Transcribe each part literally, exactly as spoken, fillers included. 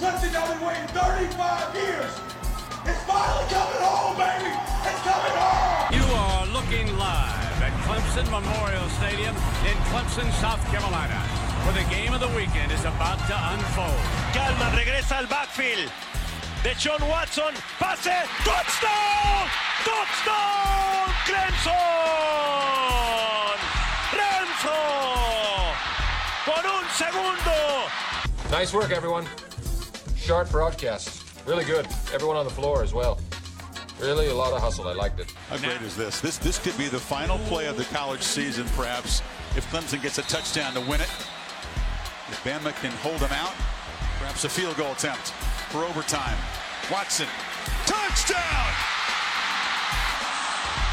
something I've been waiting thirty-five years. It's finally coming home, baby. It's coming home. You are looking live at Clemson Memorial Stadium in Clemson, South Carolina, where the game of the weekend is about to unfold. Kalman regresa al backfield. DeChan Watson, pase, touchdown! Touchdown, Clemson! Renfro! Por un segundo! Nice work, everyone. Sharp broadcast. Really good. Everyone on the floor as well. Really a lot of hustle. I liked it. How great is this? This this could be the final play of the college season, perhaps, if Clemson gets a touchdown to win it. If Bama can hold them out, perhaps a field goal attempt for overtime. Watson, touchdown!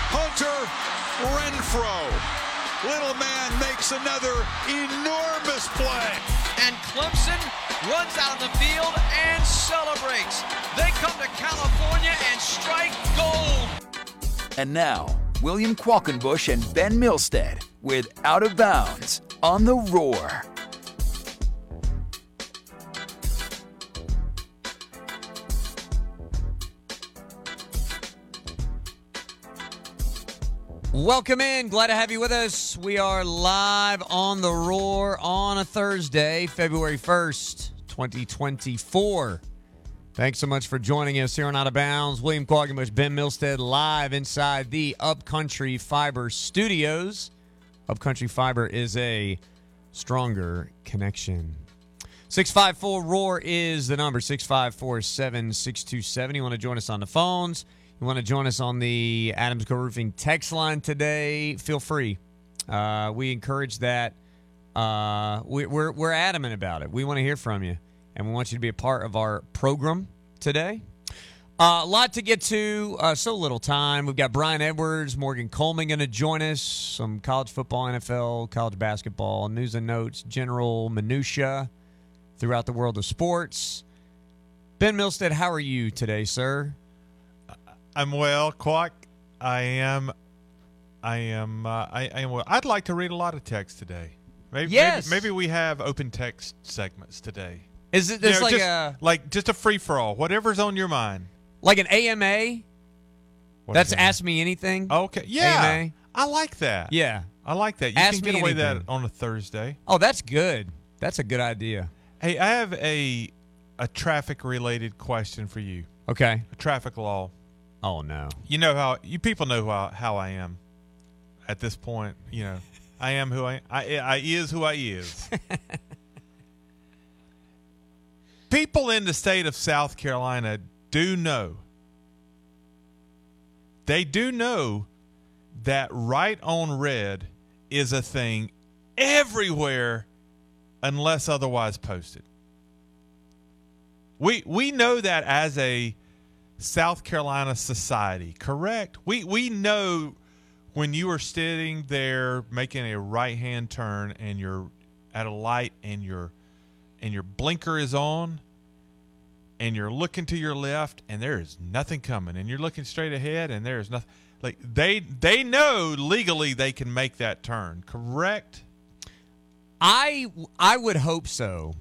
Hunter Renfro, little man, makes another enormous play. And Clemson runs out on the field and celebrates. They come to California and strike gold. And now, William Qualkenbush and Ben Milstead with Out of Bounds on the Roar. Welcome in. Glad to have you with us. We are live on the Roar on a Thursday, February first, twenty twenty-four. Thanks so much for joining us here on Out of Bounds. William Qualkenbush, Ben Milstead, live inside the Upcountry Fiber studios. Upcountry Fiber is a stronger connection. six five four ROAR is the number, six five four, seven six two seven. You want to join us on the phones? You want to join us on the Adams Co. Roofing text line today, feel free. Uh, we encourage that. Uh, we, we're, we're adamant about it. We want to hear from you, and we want you to be a part of our program today. Uh, a lot to get to, uh, so little time. We've got Brian Edwards, Morgan Coleman going to join us, some college football, N F L, college basketball, news and notes, general minutia throughout the world of sports. Ben Milstead, how are you today, sir? I'm well, Quack. I am. I am. Uh, I, I am well. I'd like to read a lot of text today. Maybe, yes. Maybe, maybe we have open text segments today. Is it? There's you know, like just, a like just a free for all. Whatever's on your mind. Like an A M A. What That's ask me anything. Okay. Yeah. A M A. I like that. Yeah. I like that. You ask can get me away anything. That on a Thursday. Oh, that's good. That's a good idea. Hey, I have a a traffic related question for you. Okay. A traffic law. Oh, no. You know how – you people know who I, how I am at this point. You know, I am who I – I I is who I is. People in the state of South Carolina do know. They do know that right on red is a thing everywhere unless otherwise posted. We we know that as a – South Carolina society, correct? We we know when you are sitting there making a right-hand turn and you're at a light and your and your blinker is on and you're looking to your left and there is nothing coming and you're looking straight ahead and there is nothing. Like they they know legally they can make that turn, correct? I I would hope so.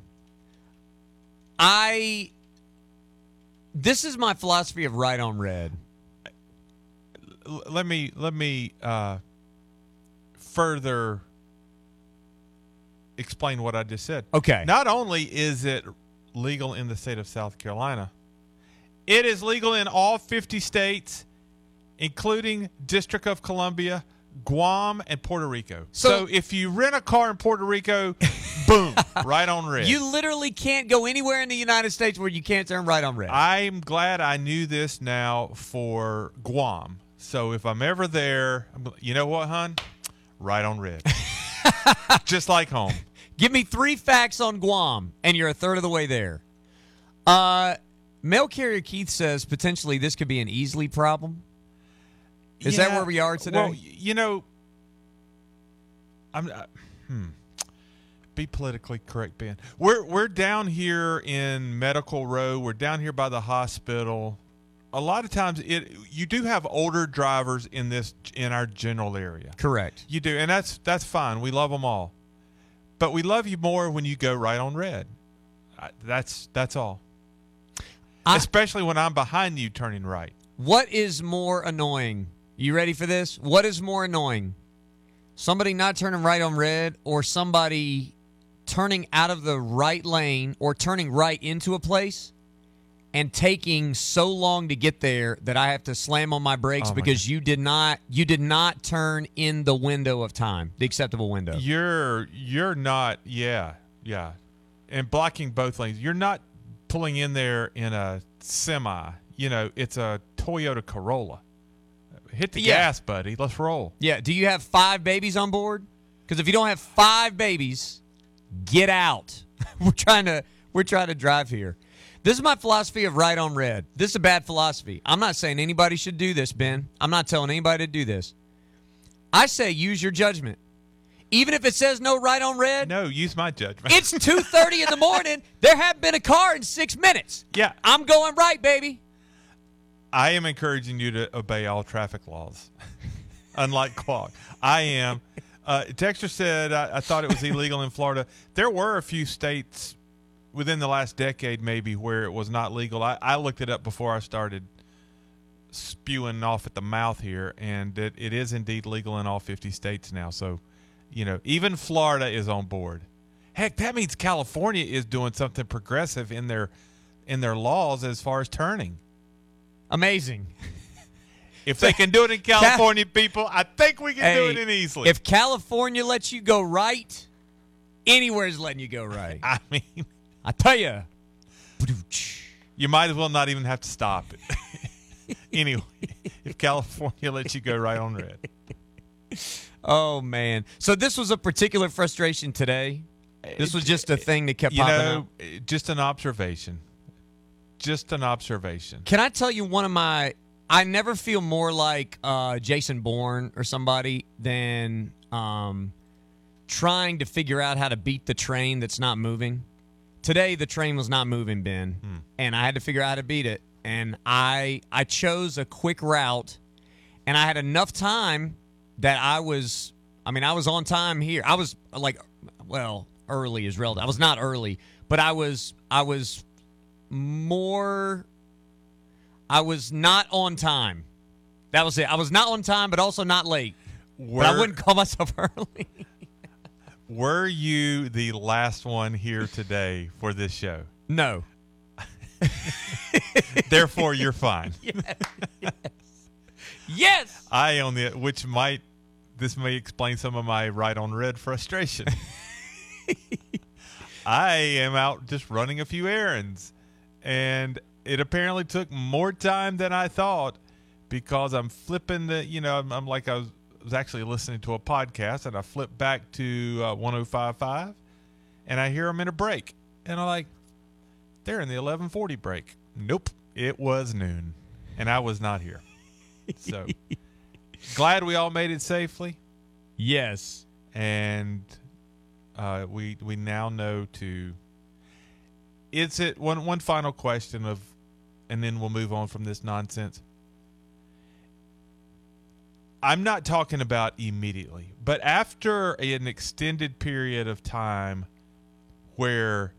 I. This is my philosophy of right on red. Let me let me uh, further explain what I just said. Okay. Not only is it legal in the state of South Carolina, it is legal in all fifty states, including District of Columbia, Guam, and Puerto Rico. So, so if you rent a car in Puerto Rico, boom, right on red. You literally can't go anywhere in the United States where you can't turn right on red. I'm glad I knew this now for Guam. So if I'm ever there, you know what, hon? Right on red. Just like home. Give me three facts on Guam, and you're a third of the way there. Uh, mail carrier Keith says potentially this could be an Easley problem. Is yeah, that where we are today? Well, you know, I'm. Uh, hmm. Be politically correct, Ben. We're we're down here in Medical Row. We're down here by the hospital. A lot of times, it you do have older drivers in this in our general area. Correct. You do, and that's that's fine. We love them all, but we love you more when you go right on red. I, that's that's all. I, especially when I'm behind you turning right. What is more annoying? You ready for this? What is more annoying? Somebody not turning right on red, or somebody turning out of the right lane or turning right into a place and taking so long to get there that I have to slam on my brakes oh because my you did not you did not turn in the window of time, the acceptable window. You're you're not yeah, yeah. And blocking both lanes. You're not pulling in there in a semi. You know, it's a Toyota Corolla. Hit the yeah. gas, buddy. Let's roll. Yeah. Do you have five babies on board? Because if you don't have five babies, get out. we're trying to we're trying to drive here. This is my philosophy of right on red. This is a bad philosophy. I'm not saying anybody should do this, Ben. I'm not telling anybody to do this. I say use your judgment. Even if it says no right on red. No, use my judgment. It's two thirty in the morning. There haven't been a car in six minutes. Yeah. I'm going right, baby. I am encouraging you to obey all traffic laws, unlike Quag. I am. Uh, Texter said, I, I thought it was illegal in Florida. There were a few states within the last decade maybe where it was not legal. I, I looked it up before I started spewing off at the mouth here, and it, it is indeed legal in all fifty states now. So, you know, even Florida is on board. Heck, that means California is doing something progressive in their in their laws as far as turning. Amazing. If they can do it in California, Cal- people, I think we can hey, do it in Easley. If California lets you go right, anywhere's letting you go right. I mean, I tell you, you might as well not even have to stop it. Anyway, if California lets you go right on red. Oh, man. So this was a particular frustration today. This was just a thing that kept you popping know, up. Just an observation. Just an observation. Can I tell you one of my – I never feel more like uh, Jason Bourne or somebody than um, trying to figure out how to beat the train that's not moving. Today, the train was not moving, Ben, hmm. and I had to figure out how to beat it. And I I chose a quick route, and I had enough time that I was – I mean, I was on time here. I was like – well, early is relative. I was not early, but I was I was – More, I was not on time. That was it. I was not on time, but also not late. Were, but I wouldn't call myself early. Were you the last one here today for this show? No. Therefore, you're fine. Yes. Yes. I own the, which might, this may explain some of my right on red frustration. I am out just running a few errands. And it apparently took more time than I thought because I'm flipping the, you know, I'm, I'm like I was, was actually listening to a podcast and I flipped back to uh, one oh five point five and I hear them in a break. And I'm like, they're in the eleven forty break. Nope, it was noon and I was not here. So glad we all made it safely. Yes. And uh, we we now know to... It's it one one final question of, and then we'll move on from this nonsense. I'm not talking about immediately, but after an extended period of time where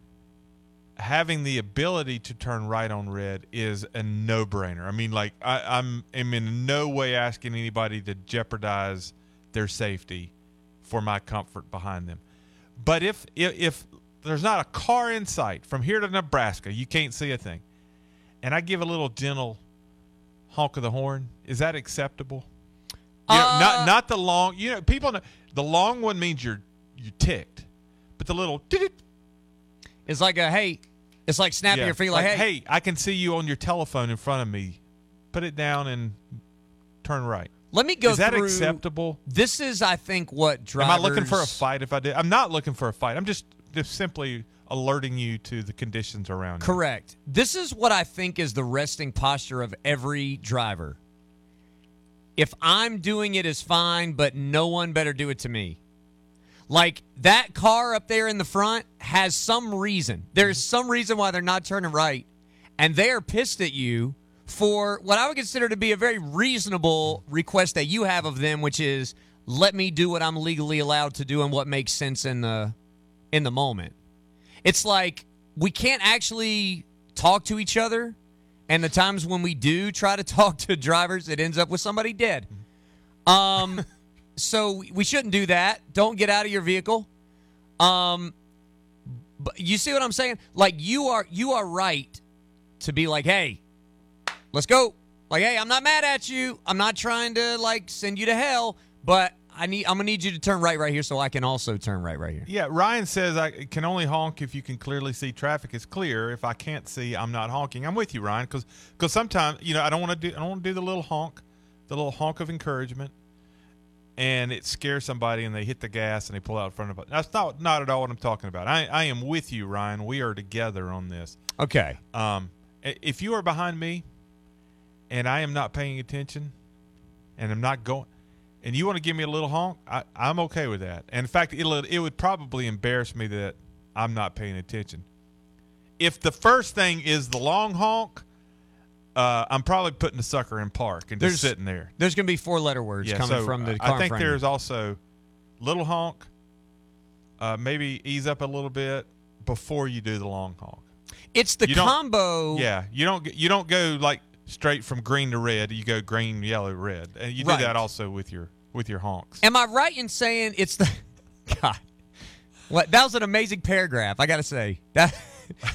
having the ability to turn right on red is a no-brainer. I mean, like I, I'm am in no way asking anybody to jeopardize their safety for my comfort behind them. But if if, if there's not a car in sight from here to Nebraska. You can't see a thing. And I give a little gentle honk of the horn. Is that acceptable? Uh, you know, not not the long. You know, people know the long one means you're you ticked, but the little. It's like a hey. It's like snapping yeah. your feet. Like, like hey, hey, I can see you on your telephone in front of me. Put it down and turn right. Let me go through. Is that through, acceptable? This is, I think, what drivers. Am I looking for a fight? If I did, I'm not looking for a fight. I'm just. Just simply alerting you to the conditions around you. Correct. This is what I think is the resting posture of every driver. If I'm doing it is fine, but no one better do it to me. Like that car up there in the front has some reason. There's some reason why they're not turning right, and they are pissed at you for what I would consider to be a very reasonable request that you have of them, which is let me do what I'm legally allowed to do and what makes sense in the in the moment. It's like we can't actually talk to each other And the times when we do try to talk to drivers, it ends up with somebody dead. Um, so we shouldn't do that. Don't get out of your vehicle. Um, but you see what I'm saying? Like, you are you are right to be like, hey, let's go. Like, hey, I'm not mad at you. I'm not trying to, like, send you to hell, but I need, I'm going to need you to turn right right here so I can also turn right right here. Yeah, Ryan says I can only honk if you can clearly see. Traffic is clear. If I can't see, I'm not honking. I'm with you, Ryan, because because sometimes, you know, I don't want to do I don't want to do the little honk, the little honk of encouragement, and it scares somebody and they hit the gas and they pull out in front of us. That's not not at all what I'm talking about. I I am with you, Ryan. We are together on this. Okay. Um, if you are behind me and I am not paying attention and I'm not going. And you want to give me a little honk? I, I'm okay with that. And in fact, it'll, it would probably embarrass me that I'm not paying attention. If the first thing is the long honk, uh, I'm probably putting the sucker in park and there's, just sitting there. There's going to be four-letter words yeah, coming so from the car. I think frame. There's also little honk, uh, maybe ease up a little bit before you do the long honk. It's the you combo. Yeah, you don't you don't go like straight from green to red. You go green, yellow, red, and you right. do that also with your. With your honks. Am I right in saying it's the God? What that was an amazing paragraph. I gotta say that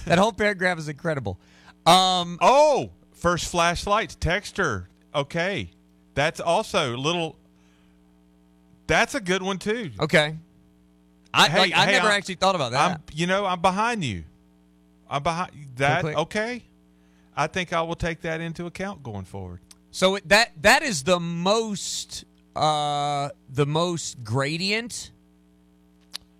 that whole paragraph is incredible. Um, oh, first flashlights, texter. Okay, that's also little. That's a good one too. Okay, I hey, like, I hey, never I'm, actually thought about that. I'm, you know, I'm behind you. I'm behind that. Click, click. Okay, I think I will take that into account going forward. So it, that that is the most. Uh, the most gradient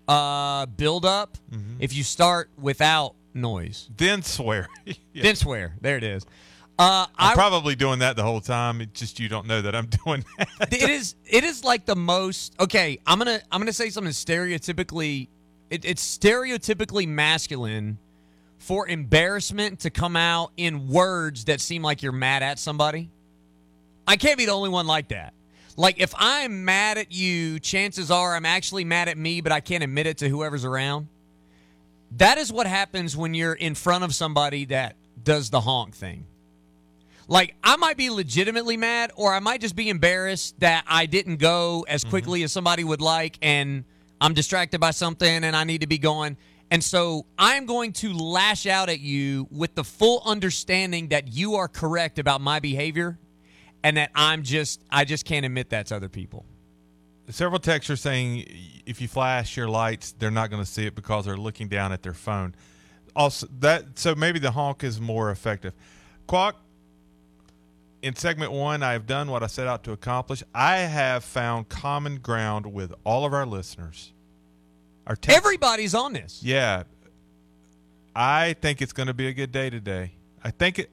uh, build-up mm-hmm. if you start without noise. Then swear. yeah. Then swear. There it is. Uh, I'm I, probably doing that the whole time. It's just you don't know that I'm doing that. it is It is like the most... Okay, I'm going to I'm gonna say something stereotypically... It, it's stereotypically masculine for embarrassment to come out in words that seem like you're mad at somebody. I can't be the only one like that. Like, if I'm mad at you, chances are I'm actually mad at me, but I can't admit it to whoever's around. That is what happens when you're in front of somebody that does the honk thing. Like, I might be legitimately mad, or I might just be embarrassed that I didn't go as quickly mm-hmm. as somebody would like, and I'm distracted by something, and I need to be going. And so I'm going to lash out at you with the full understanding that you are correct about my behavior. And that I'm just, I just can't admit that to other people. Several texts are saying if you flash your lights, they're not going to see it because they're looking down at their phone. Also, that so maybe the honk is more effective. Quack, in segment one, I have done what I set out to accomplish. I have found common ground with all of our listeners. Our text- Everybody's on this. Yeah. I think it's going to be a good day today. I think it.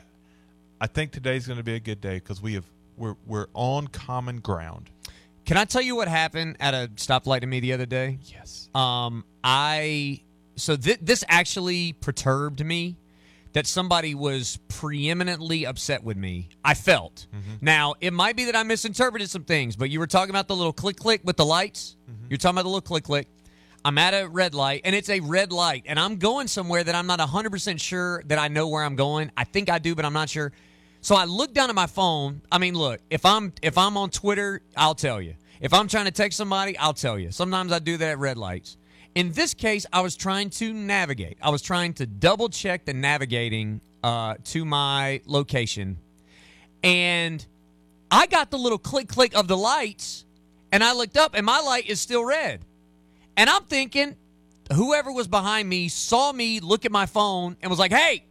I think today's going to be a good day because we have. We're we're on common ground. Can I tell you what happened at a stoplight to me the other day? Yes. Um. I so th- this actually perturbed me that somebody was preeminently upset with me. I felt. Mm-hmm. Now it might be that I misinterpreted some things, but you were talking about the little click click with the lights. Mm-hmm. You're talking about the little click click. I'm at a red light, and it's a red light, and I'm going somewhere that I'm not one hundred percent sure that I know where I'm going. I think I do, but I'm not sure. So I look down at my phone. I mean, look, if I'm if I'm on Twitter, I'll tell you. If I'm trying to text somebody, I'll tell you. Sometimes I do that at red lights. In this case, I was trying to navigate. I was trying to double-check the navigating uh, to my location. And I got the little click-click of the lights, and I looked up, and my light is still red. And I'm thinking whoever was behind me saw me look at my phone and was like, hey,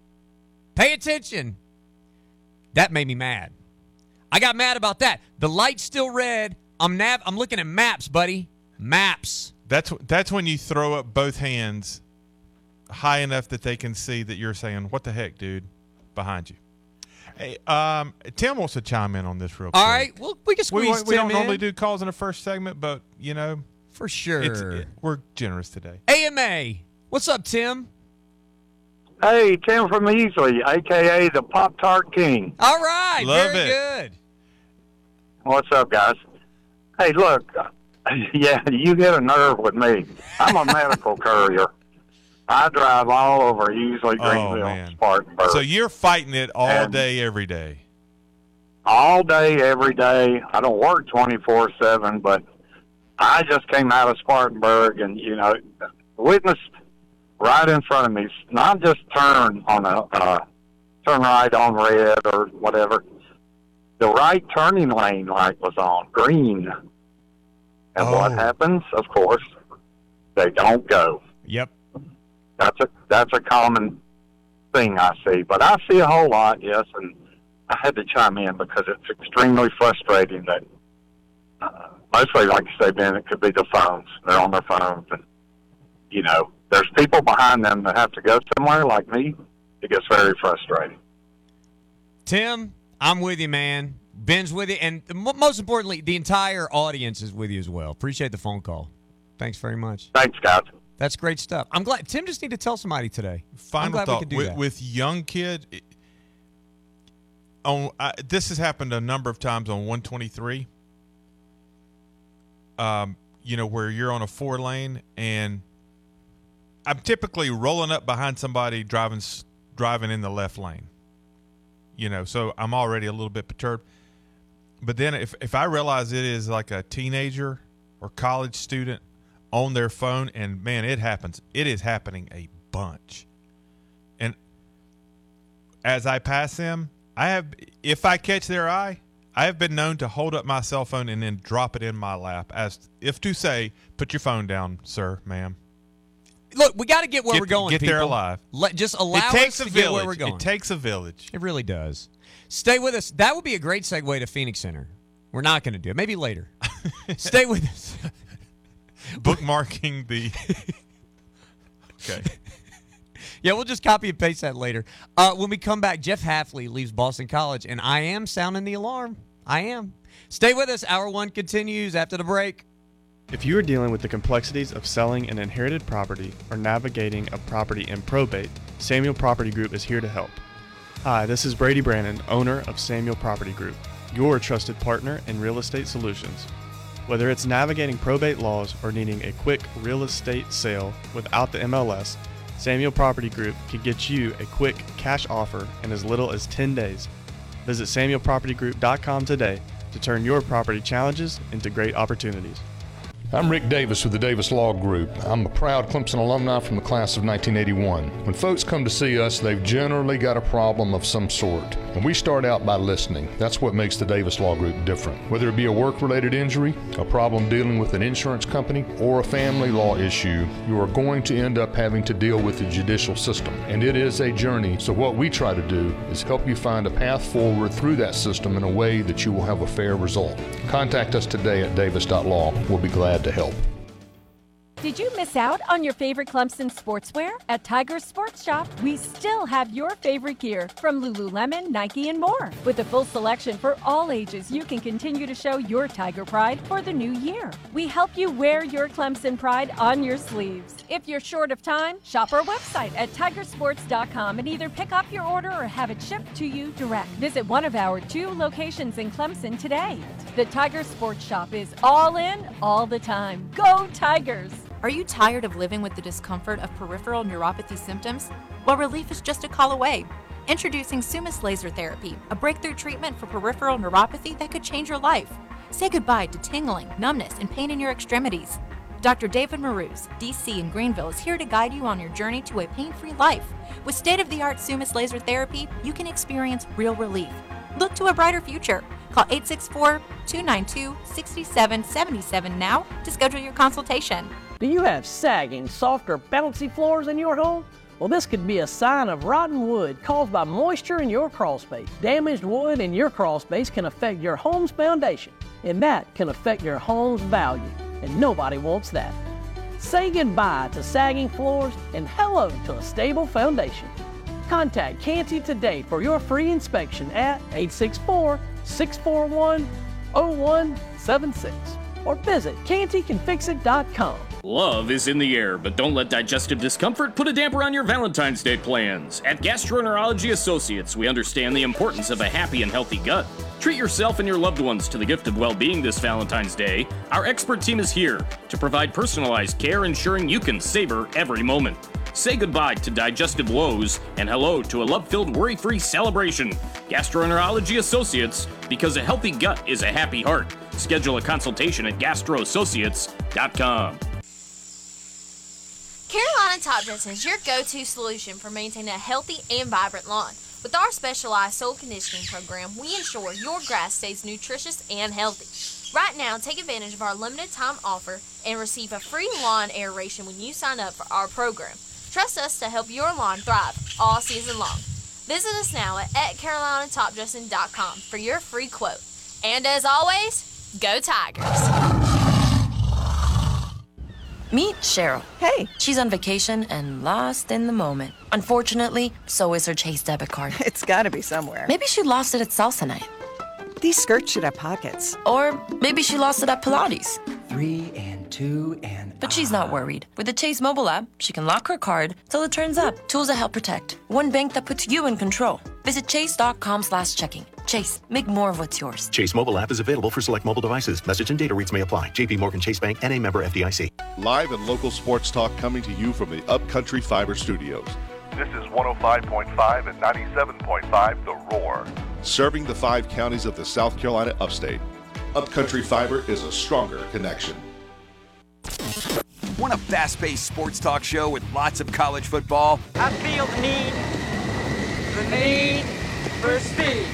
pay attention. That made me mad. I got mad about that. The light's still red. I'm nav- I'm looking at maps, buddy. Maps. That's that's when you throw up both hands high enough that they can see that you're saying, what the heck, dude, behind you. Hey, um, Tim wants to chime in on this real quick. All right. Well, we can squeeze we, we Tim in. We don't normally do calls in the first segment, but, you know. For sure. It's, it, we're generous today. A M A. What's up, Tim? Hey, Tim from Easley, a k a the Pop-Tart King. All right. Love very it. Good. What's up, guys? Hey, look, yeah, you hit a nerve with me. I'm a medical courier. I drive all over, usually Greenville, oh, Spartanburg. So you're fighting it all and day, every day. All day, every day. I don't work twenty-four seven, but I just came out of Spartanburg, and, you know, witnessed right in front of me, not just turn on a uh, turn right on red or whatever. The right turning lane light was on, green. And oh. what happens, of course, they don't go. Yep. That's a that's a common thing I see. But I see a whole lot, yes, and I had to chime in because it's extremely frustrating that uh, mostly, like you say, Ben, it could be the phones. They're on their phones. And, you know, there's people behind them that have to go somewhere like me. It gets very frustrating. Tim, I'm with you, man. Ben's with you. And most importantly, the entire audience is with you as well. Appreciate the phone call. Thanks very much. Thanks, guys. That's great stuff. I'm glad. Tim just need to tell somebody today. Final I'm glad thought. We could do with, that. With young kid, it, on, I, this has happened a number of times on one twenty-three, um, you know, where you're on a four lane, and I'm typically rolling up behind somebody driving driving in the left lane. You know, so I'm already a little bit perturbed. But then if, if I realize it is like a teenager or college student on their phone, and, man, it happens. It is happening a bunch. And as I pass them, I have, if I catch their eye, I have been known to hold up my cell phone and then drop it in my lap, as if to say, put your phone down, sir, ma'am. Look, we got to get where get, we're going, Get people. there alive. Let, just allow us to village. get where we're going. It takes a village. It really does. Stay with us. That would be a great segue to Phoenix Center. We're not going to do it. Maybe later. Stay with us. Bookmarking the... Okay. Yeah, we'll just copy and paste that later. Uh, when we come back, Jeff Hafley leaves Boston College, and I am sounding the alarm. I am. Stay with us. Hour one continues after the break. If you are dealing with the complexities of selling an inherited property or navigating a property in probate, Samuel Property Group is here to help. Hi, this is Brady Brannon, owner of Samuel Property Group, your trusted partner in real estate solutions. Whether it's navigating probate laws or needing a quick real estate sale without the M L S, Samuel Property Group can get you a quick cash offer in as little as ten days. Visit samuel property group dot com today to turn your property challenges into great opportunities. I'm Rick Davis with the Davis Law Group. I'm a proud Clemson alumni from the class of nineteen eighty-one. When folks come to see us, they've generally got a problem of some sort. And we start out by listening. That's what makes the Davis Law Group different. Whether it be a work-related injury, a problem dealing with an insurance company, or a family law issue, you are going to end up having to deal with the judicial system. And it is a journey, so what we try to do is help you find a path forward through that system in a way that you will have a fair result. Contact us today at davis dot law. We'll be glad to help. Did you miss out on your favorite Clemson sportswear? At Tiger's Sports Shop, we still have your favorite gear from Lululemon, Nike, and more. With a full selection for all ages, you can continue to show your Tiger pride for the new year. We help you wear your Clemson pride on your sleeves. If you're short of time, shop our website at tiger sports dot com and either pick up your order or have it shipped to you direct. Visit one of our two locations in Clemson today. The Tiger Sports Shop is all in, all the time. Go Tigers! Are you tired of living with the discomfort of peripheral neuropathy symptoms? Well, relief is just a call away. Introducing Sumas Laser Therapy, a breakthrough treatment for peripheral neuropathy that could change your life. Say goodbye to tingling, numbness, and pain in your extremities. Doctor David Marouz, D C in Greenville, is here to guide you on your journey to a pain-free life. With state-of-the-art Sumas Laser Therapy, you can experience real relief. Look to a brighter future. Call eight six four, two nine two, six seven seven seven now to schedule your consultation. Do you have sagging, soft, or bouncy floors in your home? Well, this could be a sign of rotten wood caused by moisture in your crawlspace. Damaged wood in your crawlspace can affect your home's foundation, and that can affect your home's value, and nobody wants that. Say goodbye to sagging floors and hello to a stable foundation. Contact Canty today for your free inspection at eight six four, six four one, zero one seven six or visit canty can fix it dot com. Love is in the air, but don't let digestive discomfort put a damper on your Valentine's Day plans. At Gastroenterology Associates, we understand the importance of a happy and healthy gut. Treat yourself and your loved ones to the gift of well-being this Valentine's Day. Our expert team is here to provide personalized care, ensuring you can savor every moment. Say goodbye to digestive woes and hello to a love-filled, worry-free celebration. Gastroenterology Associates, because a healthy gut is a happy heart. Schedule a consultation at gastro associates dot com. Carolina Top Dressing is your go-to solution for maintaining a healthy and vibrant lawn. With our specialized soil conditioning program, we ensure your grass stays nutritious and healthy. Right now, take advantage of our limited time offer and receive a free lawn aeration when you sign up for our program. Trust us to help your lawn thrive all season long. Visit us now at, at carolina top dressing dot com for your free quote. And as always, go Tigers! Meet Cheryl. Hey. She's on vacation and lost in the moment. Unfortunately, so is her Chase debit card. It's gotta be somewhere. Maybe she lost it at salsa night. These skirts should have pockets. Or maybe she lost it at Pilates. Three and two and... But she's not worried. With the Chase mobile app, she can lock her card till it turns up. Tools that help protect. One bank that puts you in control. Visit chase.com slash checking. Chase, make more of what's yours. Chase mobile app is available for select mobile devices. Message and data rates may apply. J P Morgan Chase Bank N A member F D I C. Live and local sports talk coming to you from the Upcountry Fiber Studios. This is one oh five point five and ninety-seven point five The Roar. Serving the five counties of the South Carolina upstate. Upcountry Fiber is a stronger connection. Want a fast-paced sports talk show with lots of college football? I feel the need. The need for speed.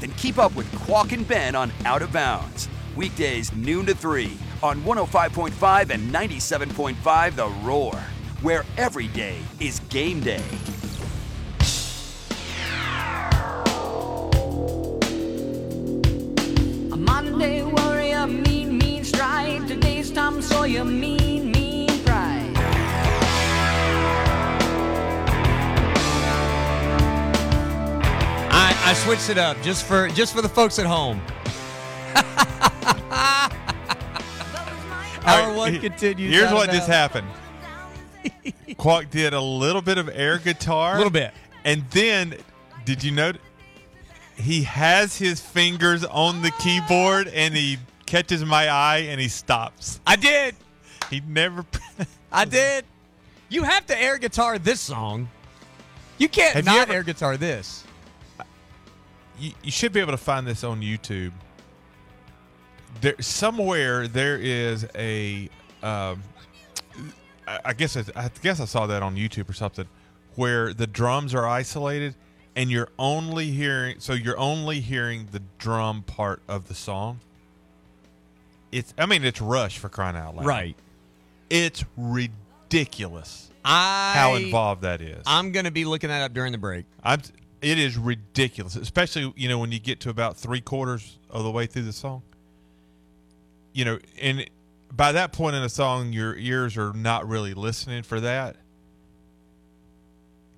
Then keep up with Qualk and Ben on Out of Bounds. Weekdays noon to three on one oh five point five and ninety-seven point five The Roar, where every day is game day. A Monday warrior, mean, mean stride. Today's Tom Sawyer, mean, mean pride. I, I switched it up just for just for the folks at home. Hour right, one continues. Here's what just happened. Quack did a little bit of air guitar. A little bit. And then, did you note, he has his fingers on the keyboard and he catches my eye and he stops. I did. He never. I did. You have to air guitar this song. You can't have not you ever, air guitar this. You, you should be able to find this on YouTube. There, somewhere there is a, um, I, I guess it's, I guess I saw that on YouTube or something, where the drums are isolated and you're only hearing. So you're only hearing the drum part of the song. It's, I mean, it's Rush for crying out loud, right? It's ridiculous. I how involved that is. I'm gonna be looking that up during the break. I'm. It is ridiculous, especially, you know, when you get to about three quarters of the way through the song. You know, and by that point in the song, your ears are not really listening for that.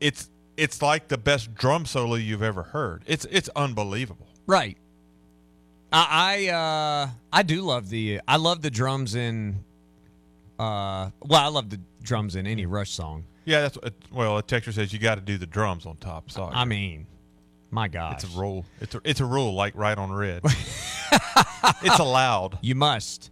It's it's like the best drum solo you've ever heard. It's it's unbelievable, right? I I, uh, I do love the I love the drums in. Uh, well, I love the drums in any Rush song. Yeah, that's what, well, a texture says you got to do the drums on top. Sorry. I mean, my gosh. It's a rule. It's a, it's a rule like right on red. It's allowed. You must.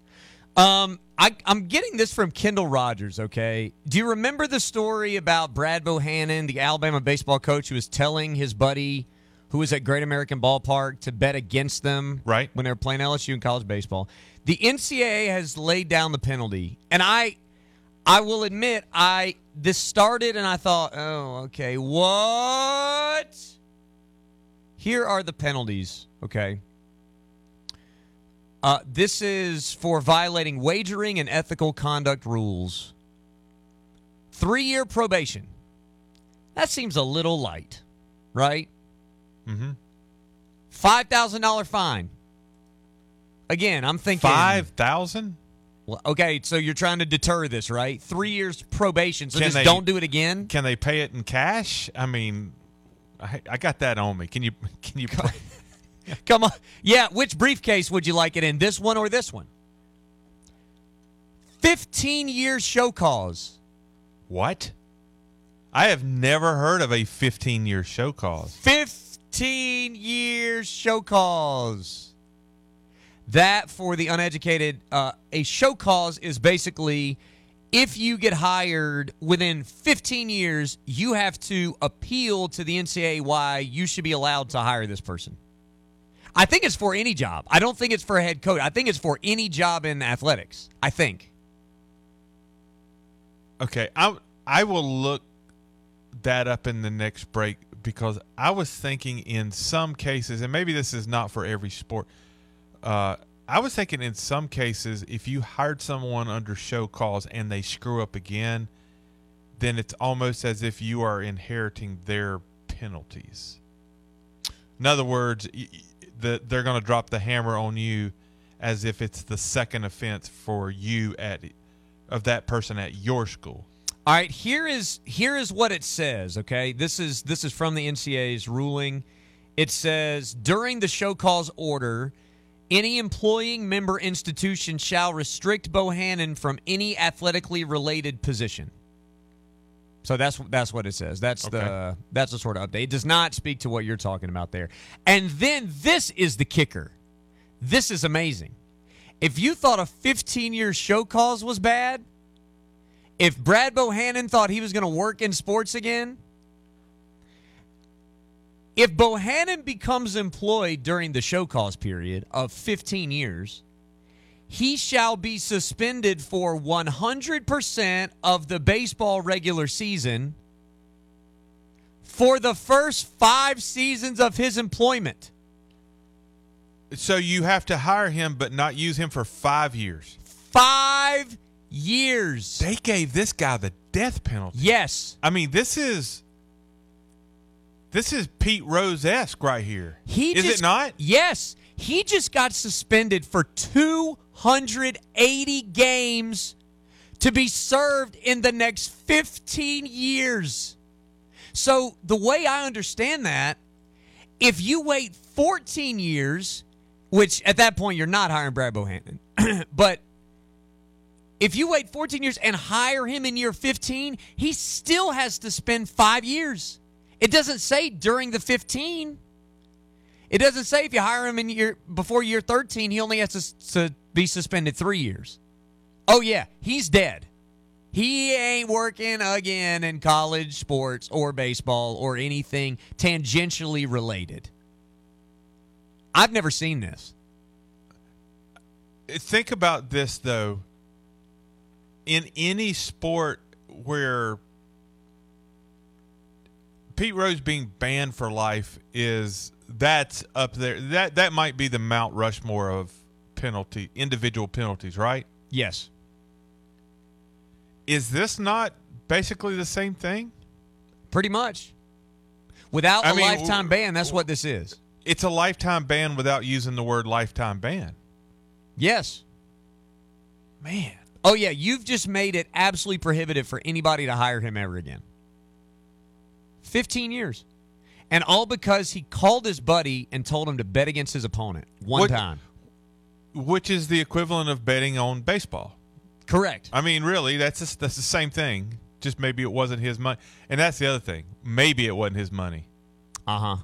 Um, I, I'm getting this from Kendall Rogers, okay? Do you remember the story about Brad Bohannon, the Alabama baseball coach, who was telling his buddy who was at Great American Ballpark to bet against them right. when they were playing L S U in college baseball? The N C double A has laid down the penalty, and I... I will admit, I this started and I thought, oh, okay, what? Here are the penalties, okay? Uh, this is for violating wagering and ethical conduct rules. Three-year probation. That seems a little light, right? Mm-hmm. five thousand dollars fine. Again, I'm thinking... five thousand dollars? Well, okay, so you're trying to deter this, right? Three years probation, so can just they, don't do it again? Can they pay it in cash? I mean, I, I got that on me. Can you Can you? Come, come on. Yeah, which briefcase would you like it in, this one or this one? fifteen-year show cause. What? I have never heard of a fifteen-year show cause. fifteen-year show cause. That, for the uneducated, uh, a show cause is basically if you get hired within fifteen years, you have to appeal to the N C double A why you should be allowed to hire this person. I think it's for any job. I don't think it's for a head coach. I think it's for any job in athletics. I think. Okay, I I will look that up in the next break, because I was thinking in some cases, and maybe this is not for every sport, uh, I was thinking in some cases if you hired someone under show cause and they screw up again, then it's almost as if you are inheriting their penalties. In other words, the, they're going to drop the hammer on you as if it's the second offense for you at of that person at your school. All right, here is here is what it says, okay? This is this is from the N C double A's ruling. It says, during the show cause order, any employing member institution shall restrict Bohannon from any athletically related position. So that's that's what it says. That's okay. the that's the sort of update. It does not speak to what you're talking about there. And then this is the kicker. This is amazing. If you thought a fifteen-year show cause was bad, if Brad Bohannon thought he was going to work in sports again, if Bohannon becomes employed during the show cause period of fifteen years, he shall be suspended for one hundred percent of the baseball regular season for the first five seasons of his employment. So you have to hire him but not use him for five years. Five years. Years. They gave this guy the death penalty. Yes. I mean, this is this is Pete Rose-esque right here. He is just, it not? Yes. He just got suspended for two hundred eighty games to be served in the next fifteen years. So the way I understand that, if you wait fourteen years, which at that point you're not hiring Brad Bohannon, but if you wait fourteen years and hire him in year fifteen, he still has to spend five years. It doesn't say during the fifteen. It doesn't say if you hire him in year before year thirteen, he only has to, to be suspended three years. Oh, yeah, he's dead. He ain't working again in college sports or baseball or anything tangentially related. I've never seen this. Think about this, though. In any sport where Pete Rose being banned for life is, that's up there. That that might be the Mount Rushmore of penalty, individual penalties, right? Yes. Is this not basically the same thing? Pretty much. Without I a mean, lifetime ban, that's what this is. It's a lifetime ban without using the word lifetime ban. Yes. Man. Oh, yeah, you've just made it absolutely prohibitive for anybody to hire him ever again. fifteen years. And all because he called his buddy and told him to bet against his opponent one which, time. Which is the equivalent of betting on baseball. Correct. I mean, really, that's just, that's the same thing. Just maybe it wasn't his money. And that's the other thing. Maybe it wasn't his money. Uh-huh.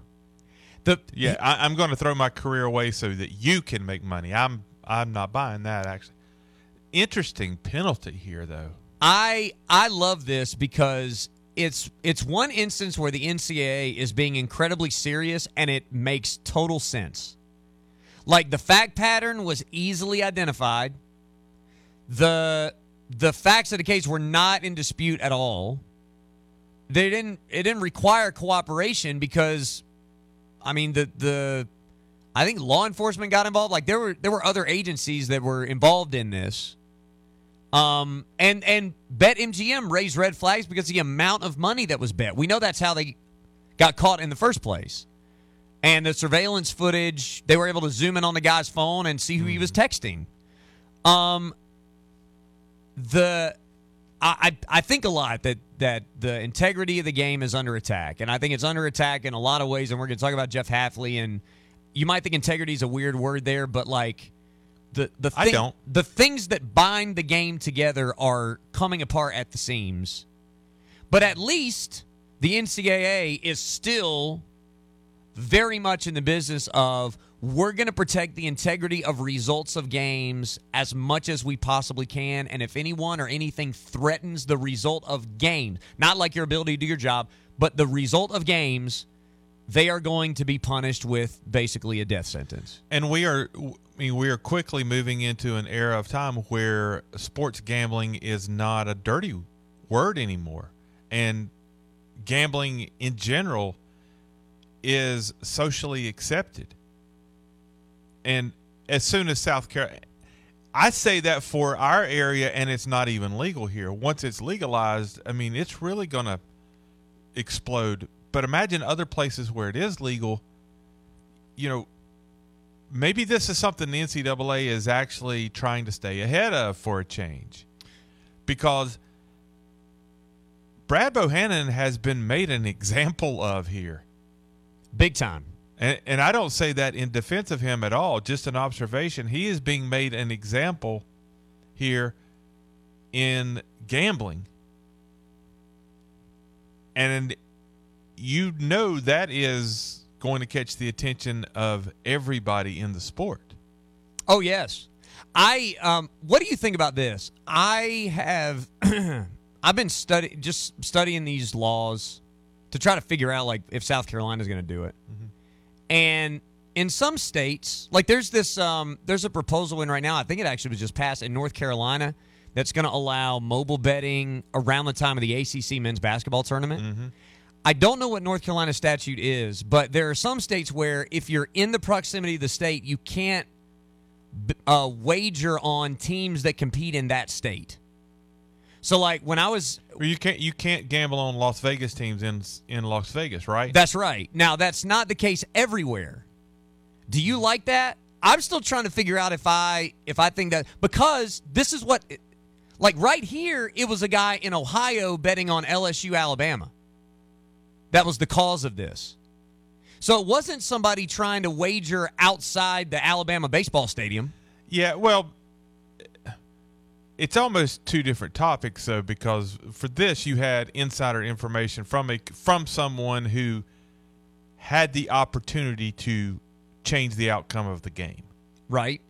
The Yeah, he, I, I'm going to throw my career away so that you can make money. I'm I'm not buying that, actually. Interesting penalty here, though. I I love this because it's it's one instance where the N C double A is being incredibly serious, and it makes total sense. Like, the fact pattern was easily identified. The the facts of the case were not in dispute at all. They didn't it didn't require cooperation because, I mean, the the I think law enforcement got involved. Like, there were there were other agencies that were involved in this. Um, and, and BetMGM raised red flags because of the amount of money that was bet. We know that's how they got caught in the first place. And the surveillance footage, they were able to zoom in on the guy's phone and see who he was texting. Um, the I, I, I think a lot that, that the integrity of the game is under attack. And I think it's under attack in a lot of ways. And we're going to talk about Jeff Hafley, and you might think integrity is a weird word there, but like, the the thing, I don't. the things that bind the game together are coming apart at the seams. But at least the N C double A is still very much in the business of we're going to protect the integrity of results of games as much as we possibly can. And if anyone or anything threatens the result of games, not like your ability to do your job, but the result of games, they are going to be punished with basically a death sentence. And we are, I mean, we are quickly moving into an era of time where sports gambling is not a dirty word anymore. And gambling in general is socially accepted. And as soon as South Carolina, I say that for our area, and it's not even legal here. Once it's legalized, I mean, it's really going to explode. But imagine other places where it is legal. You know, maybe this is something the N C double A is actually trying to stay ahead of for a change. Because Brad Bohannon has been made an example of here. Big time. And, and I don't say that in defense of him at all, just an observation. He is being made an example here in gambling. And you know that is going to catch the attention of everybody in the sport. Oh, yes. I. Um, what do you think about this? I have – I've been study, just studying these laws to try to figure out, like, if South Carolina is going to do it. Mm-hmm. And in some states, like there's this, um, there's a proposal in right now. I think it actually was just passed in North Carolina that's going to allow mobile betting around the time of the A C C men's basketball tournament. Mm-hmm. I don't know what North Carolina statute is, but there are some states where if you're in the proximity of the state, you can't uh, wager on teams that compete in that state. So, like, when I was... Well, you can't you can't gamble on Las Vegas teams in in Las Vegas, right? That's right. Now, that's not the case everywhere. Do you like that? I'm still trying to figure out if I if I think that... Because this is what... Like, right here, it was a guy in Ohio betting on L S U, Alabama. That was the cause of this. So, it wasn't somebody trying to wager outside the Alabama baseball stadium. Yeah, well... It's almost two different topics, though, because for this you had insider information from a from someone who had the opportunity to change the outcome of the game. Right.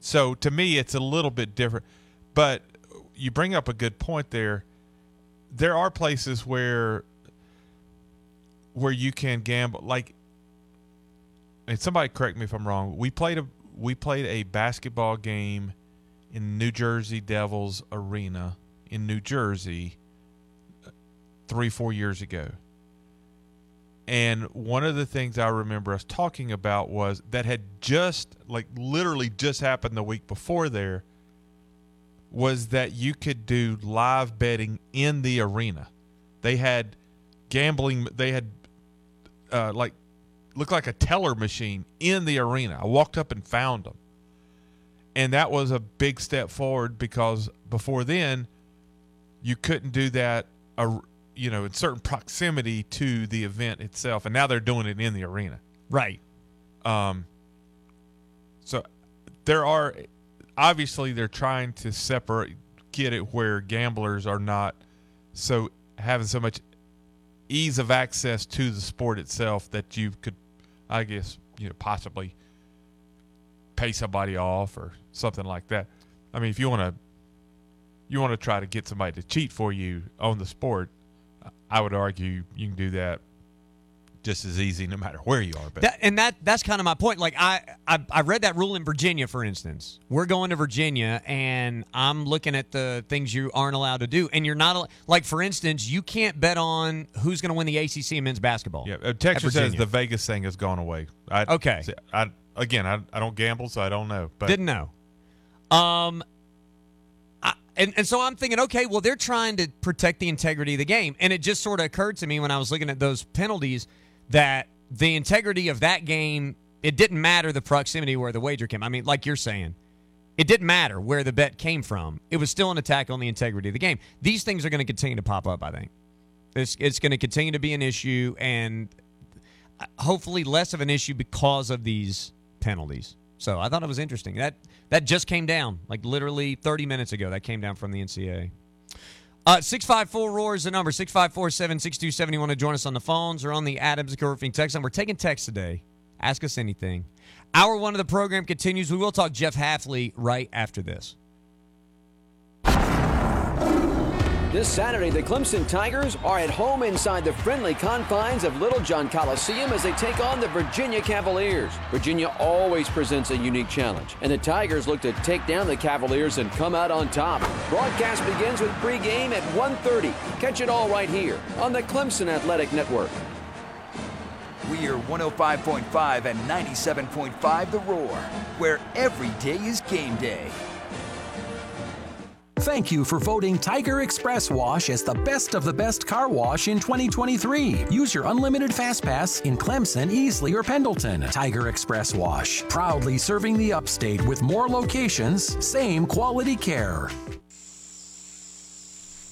So to me, it's a little bit different. But you bring up a good point there. There are places where where you can gamble. Like, and somebody correct me if I'm wrong. We played a we played a basketball game in New Jersey Devils Arena in New Jersey three, four years ago. And one of the things I remember us talking about was that had just, like literally just happened the week before there, was that you could do live betting in the arena. They had gambling, they had uh, like, looked like a teller machine in the arena. I walked up and found them. And that was a big step forward because before then, you couldn't do that, uh, you know, in certain proximity to the event itself. And now they're doing it in the arena. Right. Um. So there are – obviously they're trying to separate – get it where gamblers are not so having so much ease of access to the sport itself that you could, I guess, you know, possibly – pay somebody off or something like that. I mean, if you want to you want to try to get somebody to cheat for you on the sport, I would argue you can do that just as easy no matter where you are. But that, and that that's kind of my point. Like, I, I I read that rule in Virginia, for instance. We're going to Virginia, and I'm looking at the things you aren't allowed to do. And you're not – like, for instance, you can't bet on who's going to win the A C C in men's basketball. Yeah, Texas says the Vegas thing has gone away. I, okay. I – Again, I, I don't gamble, so I don't know. But. Didn't know. Um, I, and, and so I'm thinking, okay, well, they're trying to protect the integrity of the game. And it just sort of occurred to me when I was looking at those penalties that the integrity of that game, it didn't matter the proximity where the wager came. I mean, like you're saying, it didn't matter where the bet came from. It was still an attack on the integrity of the game. These things are going to continue to pop up, I think. It's, it's going to continue to be an issue and hopefully less of an issue because of these penalties. So I thought it was interesting. That that just came down, like literally thirty minutes ago. That came down from the N C double A. Uh, six five four R O A R is the number. six five four, seven six two, seven one to join us on the phones or on the Adams Co. Roofing text line. We're taking texts today. Ask us anything. Hour one of the program continues. We will talk Jeff Hafley right after this. This Saturday, the Clemson Tigers are at home inside the friendly confines of Little John Coliseum as they take on the Virginia Cavaliers. Virginia always presents a unique challenge, and the Tigers look to take down the Cavaliers and come out on top. Broadcast begins with pregame at one thirty. Catch it all right here on the Clemson Athletic Network. We are one oh five point five and ninety-seven point five The Roar, where every day is game day. Thank you for voting Tiger Express Wash as the best of the best car wash in twenty twenty-three. Use your unlimited Fast Pass in Clemson, Easley, or Pendleton. Tiger Express Wash, proudly serving the upstate with more locations, same quality care.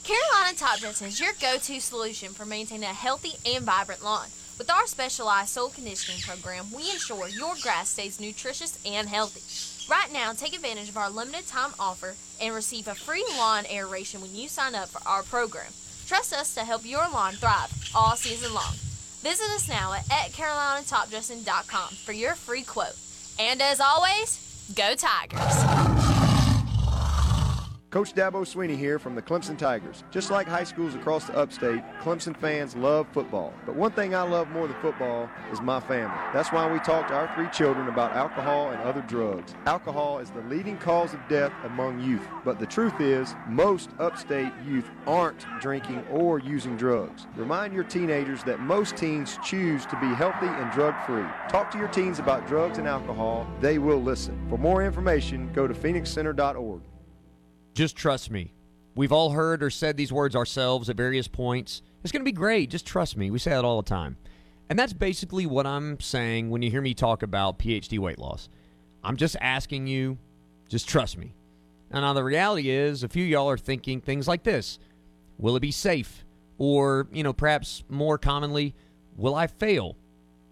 Carolina Top Dressing is your go-to solution for maintaining a healthy and vibrant lawn. With our specialized soil conditioning program, we ensure your grass stays nutritious and healthy. Right now, take advantage of our limited time offer and receive a free lawn aeration when you sign up for our program. Trust us to help your lawn thrive all season long. Visit us now at, at Carolina Top Dressing dot com for your free quote. And as always, go Tigers! Coach Dabo Sweeney here from the Clemson Tigers. Just like high schools across the upstate, Clemson fans love football. But one thing I love more than football is my family. That's why we talk to our three children about alcohol and other drugs. Alcohol is the leading cause of death among youth. But the truth is, most upstate youth aren't drinking or using drugs. Remind your teenagers that most teens choose to be healthy and drug-free. Talk to your teens about drugs and alcohol. They will listen. For more information, go to phoenix center dot org. Just trust me. We've all heard or said these words ourselves at various points. It's going to be great. Just trust me. We say that all the time. And that's basically what I'm saying when you hear me talk about P H D weight loss. I'm just asking you, just trust me. And now the reality is a few of y'all are thinking things like this. Will it be safe? Or, you know, perhaps more commonly, will I fail?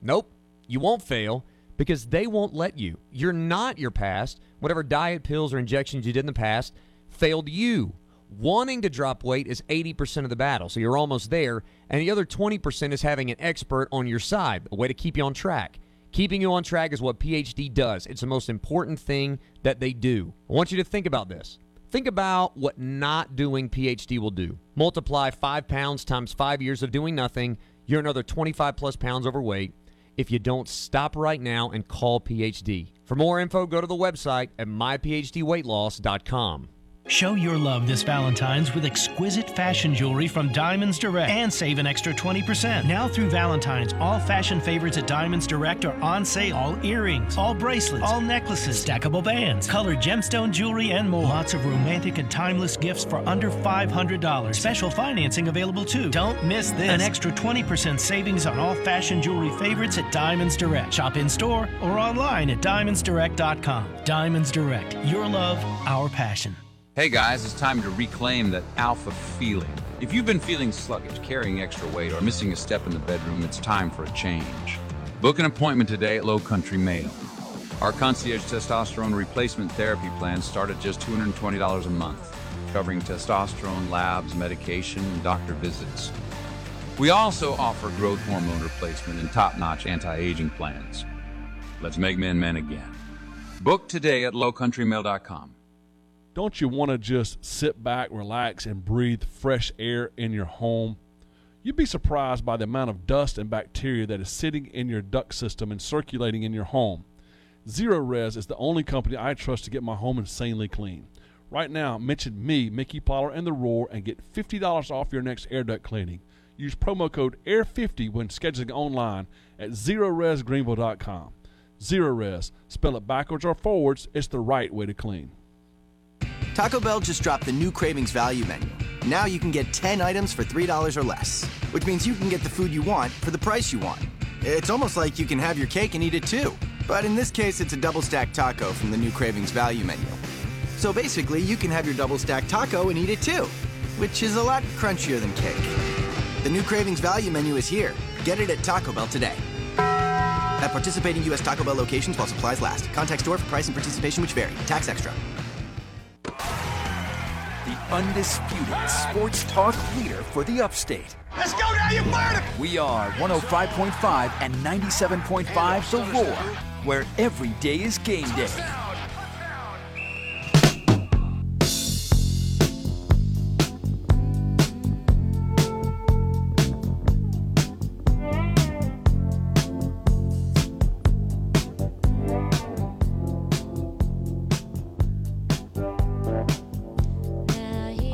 Nope, you won't fail because they won't let you. You're not your past. Whatever diet pills or injections you did in the past failed you. Wanting to drop weight is eighty percent of the battle, so you're almost there, and the other twenty percent is having an expert on your side, a way to keep you on track. Keeping you on track is what P H D does. It's the most important thing that they do. I want you to think about this. Think about what not doing P H D will do. Multiply five pounds times five years of doing nothing. You're another twenty-five plus pounds overweight if you don't stop right now and call P H D. For more info, go to the website at my p h d weight loss dot com. Show your love this Valentine's with exquisite fashion jewelry from Diamonds Direct and save an extra twenty percent. Now through Valentine's, all fashion favorites at Diamonds Direct are on sale. All earrings, all bracelets, all necklaces, stackable bands, colored gemstone jewelry, and more. Lots of romantic and timeless gifts for under five hundred dollars. Special financing available too. Don't miss this. An extra twenty percent savings on all fashion jewelry favorites at Diamonds Direct. Shop in-store or online at diamonds direct dot com. Diamonds Direct. Your love, our passion. Hey guys, it's time to reclaim that alpha feeling. If you've been feeling sluggish, carrying extra weight, or missing a step in the bedroom, it's time for a change. Book an appointment today at Low Country Mail. Our concierge testosterone replacement therapy plans start at just two hundred twenty dollars a month, covering testosterone, labs, medication, and doctor visits. We also offer growth hormone replacement and top-notch anti-aging plans. Let's make men men again. Book today at low country mail dot com. Don't you want to just sit back, relax, and breathe fresh air in your home? You'd be surprised by the amount of dust and bacteria that is sitting in your duct system and circulating in your home. Zero Res is the only company I trust to get my home insanely clean. Right now, mention me, Mickey Plotter, and The Roar, and get fifty dollars off your next air duct cleaning. Use promo code air fifty when scheduling online at zero res greenville dot com. Zero Res, spell it backwards or forwards, it's the right way to clean. Taco Bell just dropped the new Cravings Value Menu. Now you can get ten items for three dollars or less, which means you can get the food you want for the price you want. It's almost like you can have your cake and eat it too. But in this case, it's a double-stack taco from the new Cravings Value Menu. So basically, you can have your double-stack taco and eat it too, which is a lot crunchier than cake. The new Cravings Value Menu is here. Get it at Taco Bell today. At participating U S Taco Bell locations while supplies last. Contact store for price and participation which vary. Tax extra. undisputed sports talk leader for the upstate. Let's go now, you bird! We are one oh five point five and ninety-seven point five The Roar, where every day is game day.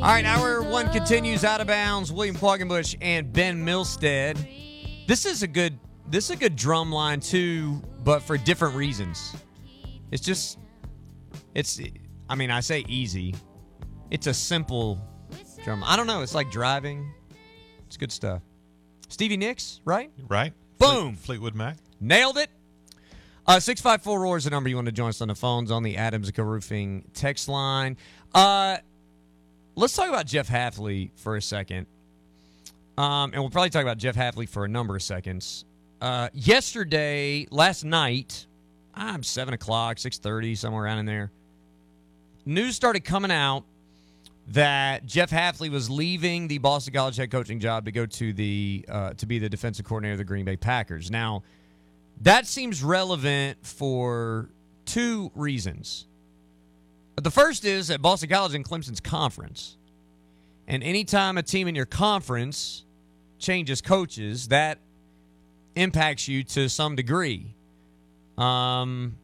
All right, hour one continues out of bounds. William Qualkenbush and Ben Milstead. This is a good this is a good drum line too, but for different reasons. It's just it's I mean, I say easy. It's a simple drum. I don't know, it's like driving. It's good stuff. Stevie Nicks, right? Right. Boom. Fleetwood Mac. Nailed it. Uh, six five four Roar is the number you want to join us on the phones on the Adams Co. Roofing text line. Uh Let's talk about Jeff Hafley for a second. Um, and we'll probably talk about Jeff Hafley for a number of seconds. Uh, yesterday, last night, I'm seven o'clock, six thirty, somewhere around in there, news started coming out that Jeff Hafley was leaving the Boston College head coaching job to go to the uh, to be the defensive coordinator of the Green Bay Packers. Now, that seems relevant for two reasons. The first is that Boston College and Clemson's conference. And anytime a team in your conference changes coaches, that impacts you to some degree. Um,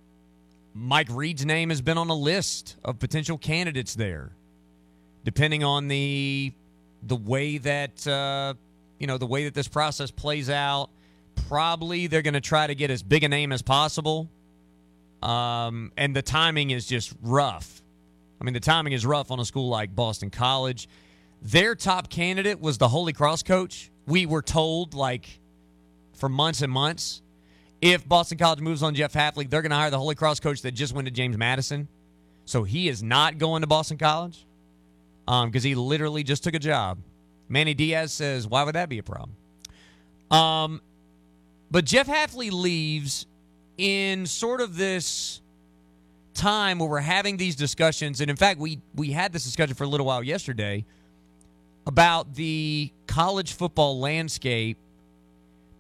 Mike Reed's name has been on a list of potential candidates there, depending on the the way that uh, you know the way that this process plays out. Probably they're going to try to get as big a name as possible, um, and the timing is just rough. I mean, the timing is rough on a school like Boston College. Their top candidate was the Holy Cross coach. We were told, like, for months and months, if Boston College moves on Jeff Hafley, they're going to hire the Holy Cross coach that just went to James Madison. So he is not going to Boston College um, because he literally just took a job. Manny Diaz says, why would that be a problem? Um, but Jeff Hafley leaves in sort of this time where we're having these discussions, and in fact we we had this discussion for a little while yesterday about the college football landscape